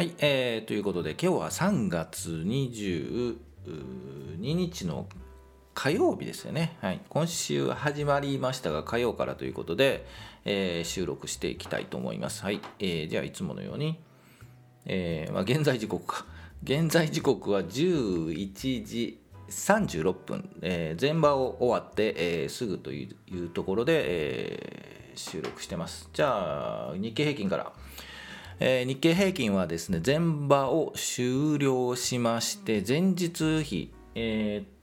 はい、ということで今日は3月22日の火曜日ですよね、はい、今週始まりましたが火曜からということで、収録していきたいと思います、はい、じゃあいつものように、現在時刻は11時36分、前場を終わって、すぐというところで、収録してます。じゃあ日経平均から、日経平均はですね、前場を終了しまして、前日比、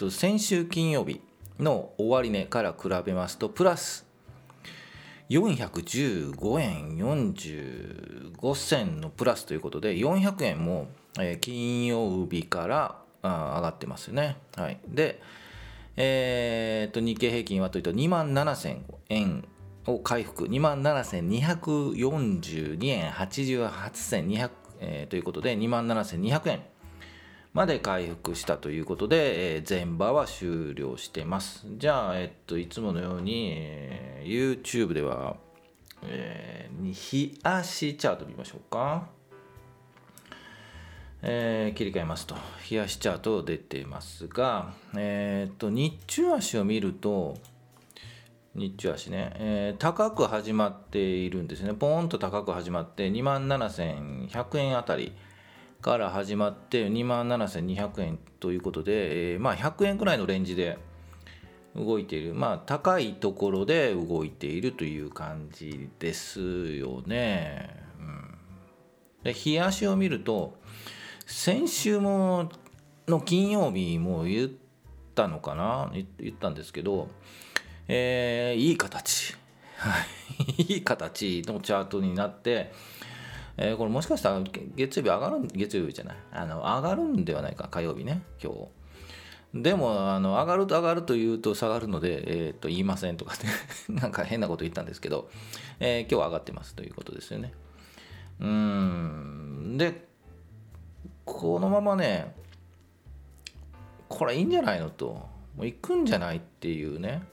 先週金曜日の終値から比べますとプラス415円45銭のプラスということで、400円も金曜日から上がってますよね、はい、で、日経平均はというと 27,000 円を回復、 27,242 円88銭200、ということで 27,200 円まで回復したということで、前場は終了してます。じゃあ、いつものように、YouTube では、日足チャート見ましょうか。切り替えますと日足チャート出てますが、日中足を見ると、日中足ね、高く始まっているんですね。ポーンと高く始まって 27,100 円あたりから始まって 27,200 円ということで、100円くらいのレンジで動いている、高いところで動いているという感じですよね、うん、で日足を見ると、先週もの金曜日も言ったのかな、言ったんですけど、いい形いい形のチャートになって、これもしかしたら上がるんではないか、火曜日ね、今日でも上がると言うと下がるので、言いませんとかってなんか変なこと言ったんですけど、今日は上がってますということですよね。でこのままね、これいいんじゃないのと、もう行くんじゃないっていうね、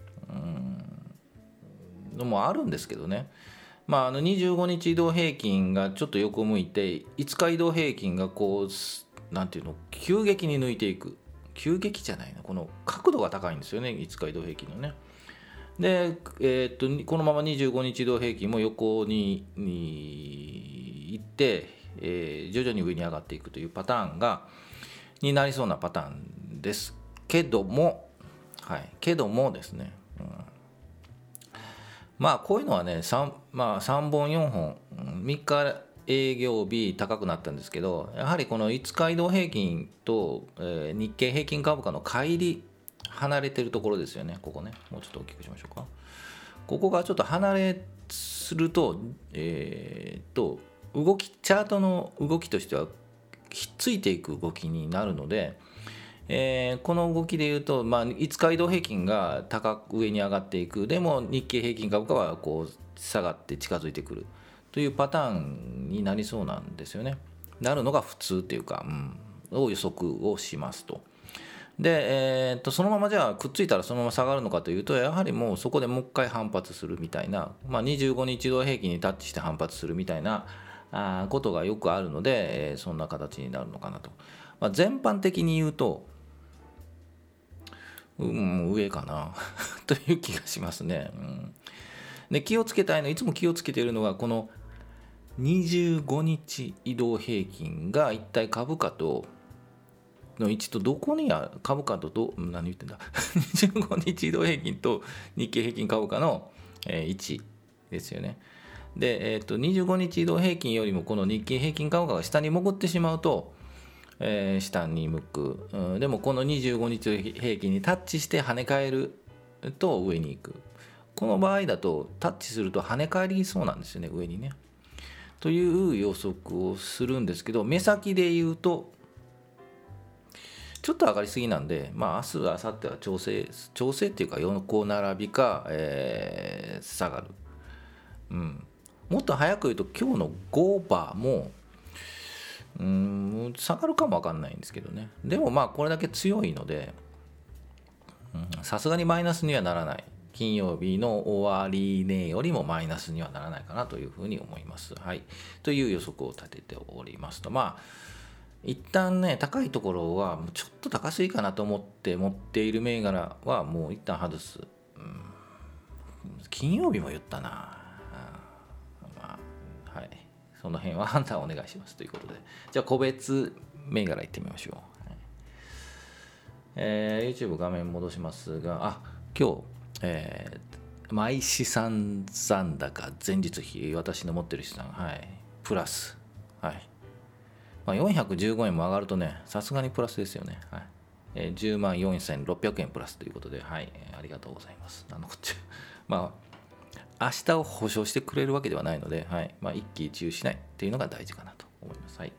のもあるんですけどね、25日移動平均がちょっと横向いて、5日移動平均がこうなんていうの、急激に抜いていく、急激じゃないな、この角度が高いんですよね、5日移動平均のね。で、このまま25日移動平均も横に行って、徐々に上に上がっていくというパターンになりそうなパターンですけども、はい、けどもですね、こういうのはね、3本4本3日営業日高くなったんですけど、やはりこの5日移動平均と、日経平均株価の乖離離れてるところですよね。ここね、もうちょっと大きくしましょうか。ここがちょっと離れすると、チャートの動きとしてはひっついていく動きになるので、この動きでいうと、5日移動平均が高く上に上がっていく、でも日経平均株価はこう下がって近づいてくるというパターンになりそうなんですよね。なるのが普通というか、を予測をしますと。で、そのままじゃあくっついたらそのまま下がるのかというと、やはりもうそこでもう一回反発するみたいな、25日移動平均にタッチして反発するみたいなことがよくあるので、そんな形になるのかなと。全般的に言うと上かなという気がしますね、で気をつけたいの、いつも気をつけているのが、この25日移動平均が一体株価との位置とどこにある、株価と25日移動平均と日経平均株価の位置ですよね。で、25日移動平均よりもこの日経平均株価が下に潜ってしまうと、下に向く、でもこの25日平均にタッチして跳ね返ると上に行く、この場合だとタッチすると跳ね返りそうなんですよね、上にね、という予測をするんですけど、目先で言うとちょっと上がりすぎなんで、明日明後日は調整っていうか横並びか、下がる、もっと早く言うと今日の5番も下がるかも分かんないんですけどね。でもこれだけ強いので、さすがにマイナスにはならない金曜日の終値よりもマイナスにはならないかなというふうに思います。はい、という予測を立てておりますと、まあ一旦ね、高いところはちょっと高すぎかなと思って持っている銘柄はもう一旦外す。金曜日も言ったな。まあはい、その辺は判断お願いしますということで、じゃあ個別銘柄いってみましょう。はい、YouTube 画面戻しますが、今日、毎資産残高前日比、私の持ってる資産、はい、プラス、はい、まあ、415円も上がるとね、さすがにプラスですよね。はい、104600円プラスということで、はい、ありがとうございます。こっちまあ明日を保証してくれるわけではないので、はい、まあ、一喜一憂しないっていうのが大事かなと思います。はい、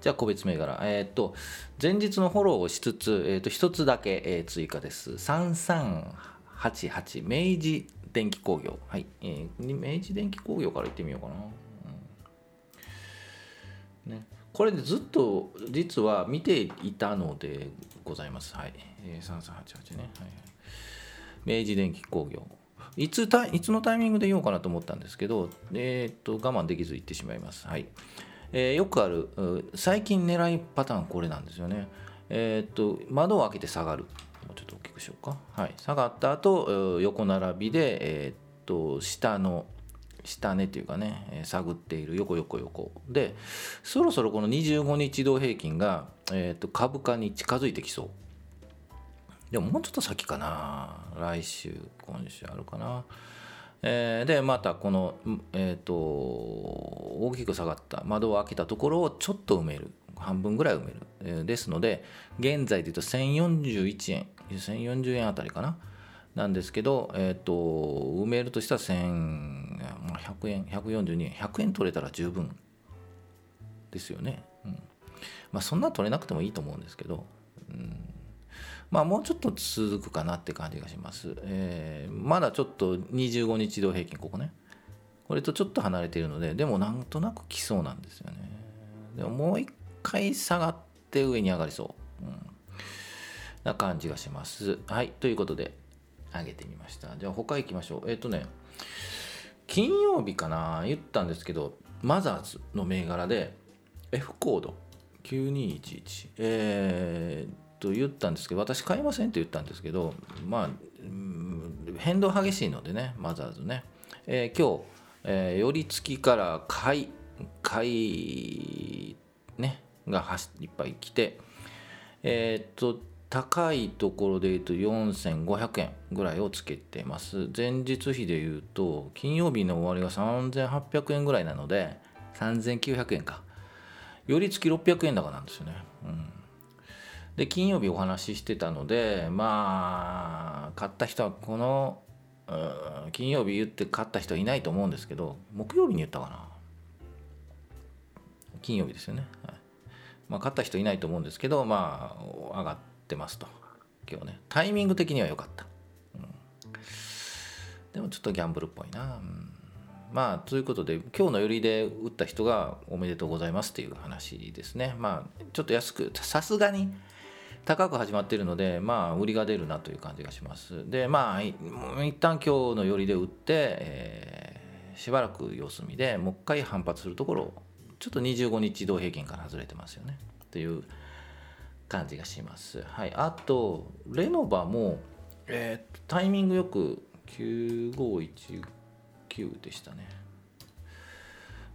じゃあ個別銘柄、前日のフォローをしつつ、一つだけ、追加です。3388明治電機工業、はい、明治電機工業からいってみようかな。ね、これでずっと実は見ていたのでございます。はい、3388ね、はいはい、明治電機工業、いつのタイミングで言おうかなと思ったんですけど、我慢できず言ってしまいます。はい、よくある最近狙いパターン、これなんですよね。窓を開けて下がる、もうちょっと大きくしようか。はい、下がった後横並びで、下値というかね、探っている、横で、そろそろこの25日移動平均が、株価に近づいてきそう。でももうちょっと先かな、来週今週あるかな。でまたこの、大きく下がった窓を開けたところをちょっと埋める、半分ぐらい埋める、ですので現在でいうと1041円1040円あたりかな、なんですけど、埋めるとしたら100円142円100円取れたら十分ですよね。うん、まあそんな取れなくてもいいと思うんですけど、うん、まあもうちょっと続くかなって感じがします。まだちょっと25日移動平均、ここね、これとちょっと離れているので、でもなんとなく来そうなんですよね。でももう一回下がって上に上がりそう、うん、な感じがします。はい、ということで上げてみました。じゃあ他行きましょう。金曜日かな、言ったんですけど、マザーズの銘柄で F コード9211、言ったんですけど、私買いませんって言ったんですけど、まあ変動激しいのでね、マザーズね、今日、寄り付きから買い、ね、がいっぱい来て、高いところでいうと4500円ぐらいをつけてます。前日比でいうと金曜日の終わりが3800円ぐらいなので3900円か、寄り付き600円高なんですよね。うん、で金曜日お話ししてたので、まあ買った人はこの金曜日言って買った人はいないと思うんですけど、木曜日に言ったかな、金曜日ですよね。はい、まあ買った人いないと思うんですけど、まあ上がってますと、今日ねタイミング的には良かった、うん、でもちょっとギャンブルっぽいな、うん、まあということで今日の寄りで打った人がおめでとうございますっていう話ですね。まあちょっと安く、さすがに高く始まってるので、まあ売りが出るなという感じがします。でまあ一旦今日の寄りで打って、しばらく様子見で、もう一回反発するところをちょっと25日移動平均から外れてますよねっていう感じがします。はい、あとレノバも、タイミングよく9519でしたね。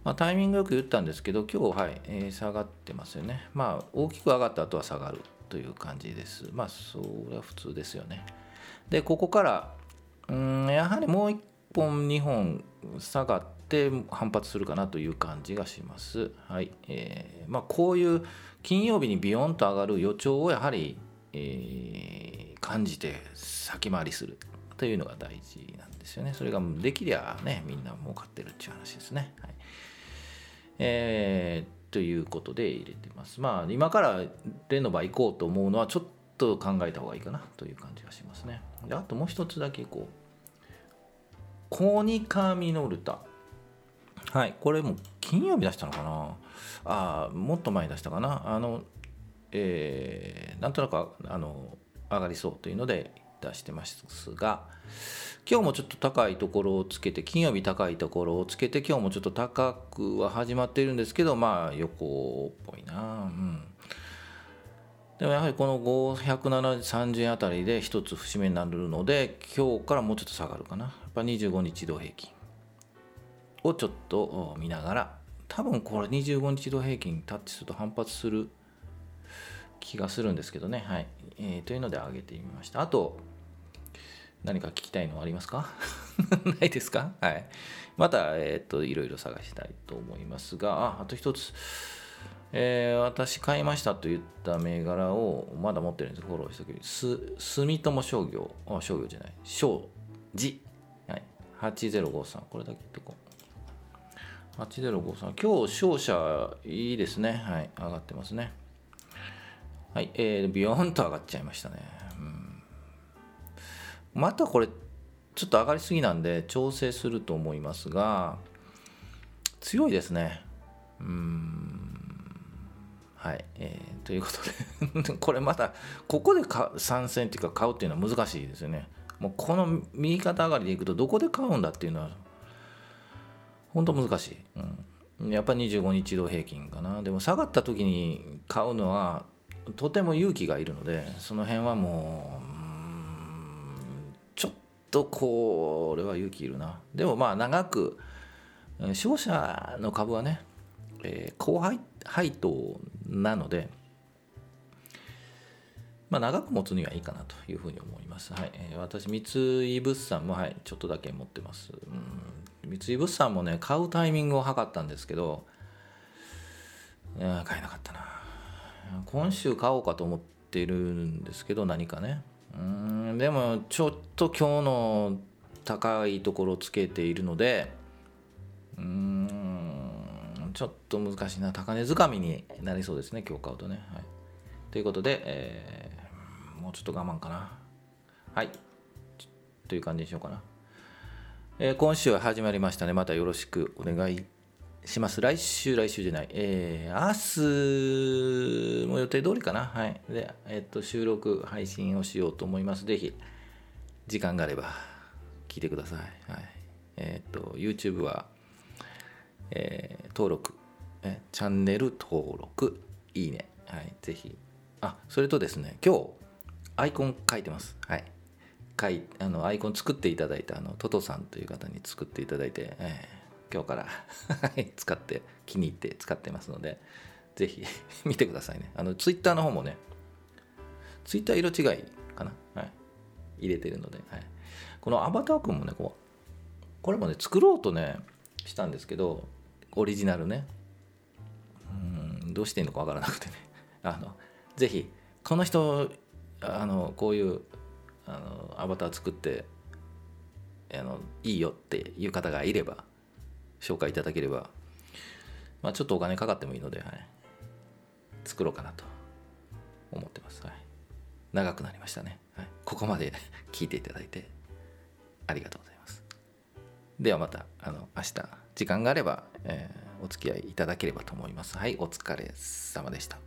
まあ、タイミングよく言ったんですけど、今日はい、下がってますよね。まあ大きく上がった後は下がるという感じです。まあそれは普通ですよね。でここからやはりもう1本2本下がって反発するかなという感じがします。はい、まあ、こういう金曜日にビヨンと上がる予兆をやはり、感じて先回りするというのが大事なんですよね。それができりゃね、みんな儲かってるっていう話ですね。はい、ということで入れてます。まあ今からレノバ行こうと思うのはちょっと考えた方がいいかなという感じがしますね。であともう一つだけこうコニカミノルタ、はい、これも金曜日出したのかな、もっと前に出したかな、なんとなく上がりそうというので出してますが、今日もちょっと高いところをつけて、金曜日高いところをつけて、今日もちょっと高くは始まっているんですけど、まあ横っぽいな、うん、でもやはりこの530円あたりで一つ節目になるので、今日からもうちょっと下がるかな。やっぱ25日移動平均をちょっと見ながら、多分これ25日移動平均タッチすると反発する気がするんですけどね、はい、というので上げてみました。あと何か聞きたいのはありますかないですか、はい、また、いろいろ探したいと思いますが、あと一つ、私買いましたと言った銘柄をまだ持ってるんです。フォローしておきます。住友商業、あ、商業じゃない、商事、はい、8053、これだけ言っておこう。8053、今日商社いいですね、はい、上がってますね、はい、ビヨーンと上がっちゃいましたね、うん、またこれちょっと上がりすぎなんで調整すると思いますが、強いですね、はい、ということでこれまたここで参戦というか買うっていうのは難しいですよね。もうこの右肩上がりでいくとどこで買うんだっていうのは本当難しい、うん、やっぱり25日移動平均かな。でも下がった時に買うのはとても勇気がいるので、その辺はもう、ちょっとこれは勇気いるな。でもまあ長く商社の株はね、高配当なので、まあ、長く持つにはいいかなというふうに思います、はい、私三井物産も、はい、ちょっとだけ持ってます。三井物産もね、買うタイミングを測ったんですけど、買えなかったな。今週買おうかと思っているんですけど、何かね、でもちょっと今日の高いところをつけているので、ちょっと難しいな。高値掴みになりそうですね、今日買うとね、はい、ということで、もうちょっと我慢かな、はい、という感じにしようかな。今週は始まりましたね。またよろしくお願いします。来週じゃない、明日も予定通りかな、はい、で、収録配信をしようと思います。ぜひ時間があれば聞いてください、はい、YouTube は、登録、チャンネル登録、いいね、はい、ぜひ、あ、それとですね、今日アイコン書いてます、はい、アイコン作っていただいたトトさんという方に作っていただいて、今日から使って、気に入って使ってますので、ぜひ見てくださいね。ツイッターの方もね、ツイッター色違いかな、はい、入れてるので、はい、このアバター君もね、これもね、作ろうとねしたんですけど、オリジナルね、どうしていいのかわからなくてね、ぜひこの人こういうアバター作っていいよっていう方がいれば紹介いただければ、まあ、ちょっとお金かかってもいいので、はい、作ろうかなと思ってます、はい、長くなりましたね、はい、ここまで聞いていただいてありがとうございます。ではまた明日時間があれば、お付き合いいただければと思います、はい、お疲れ様でした。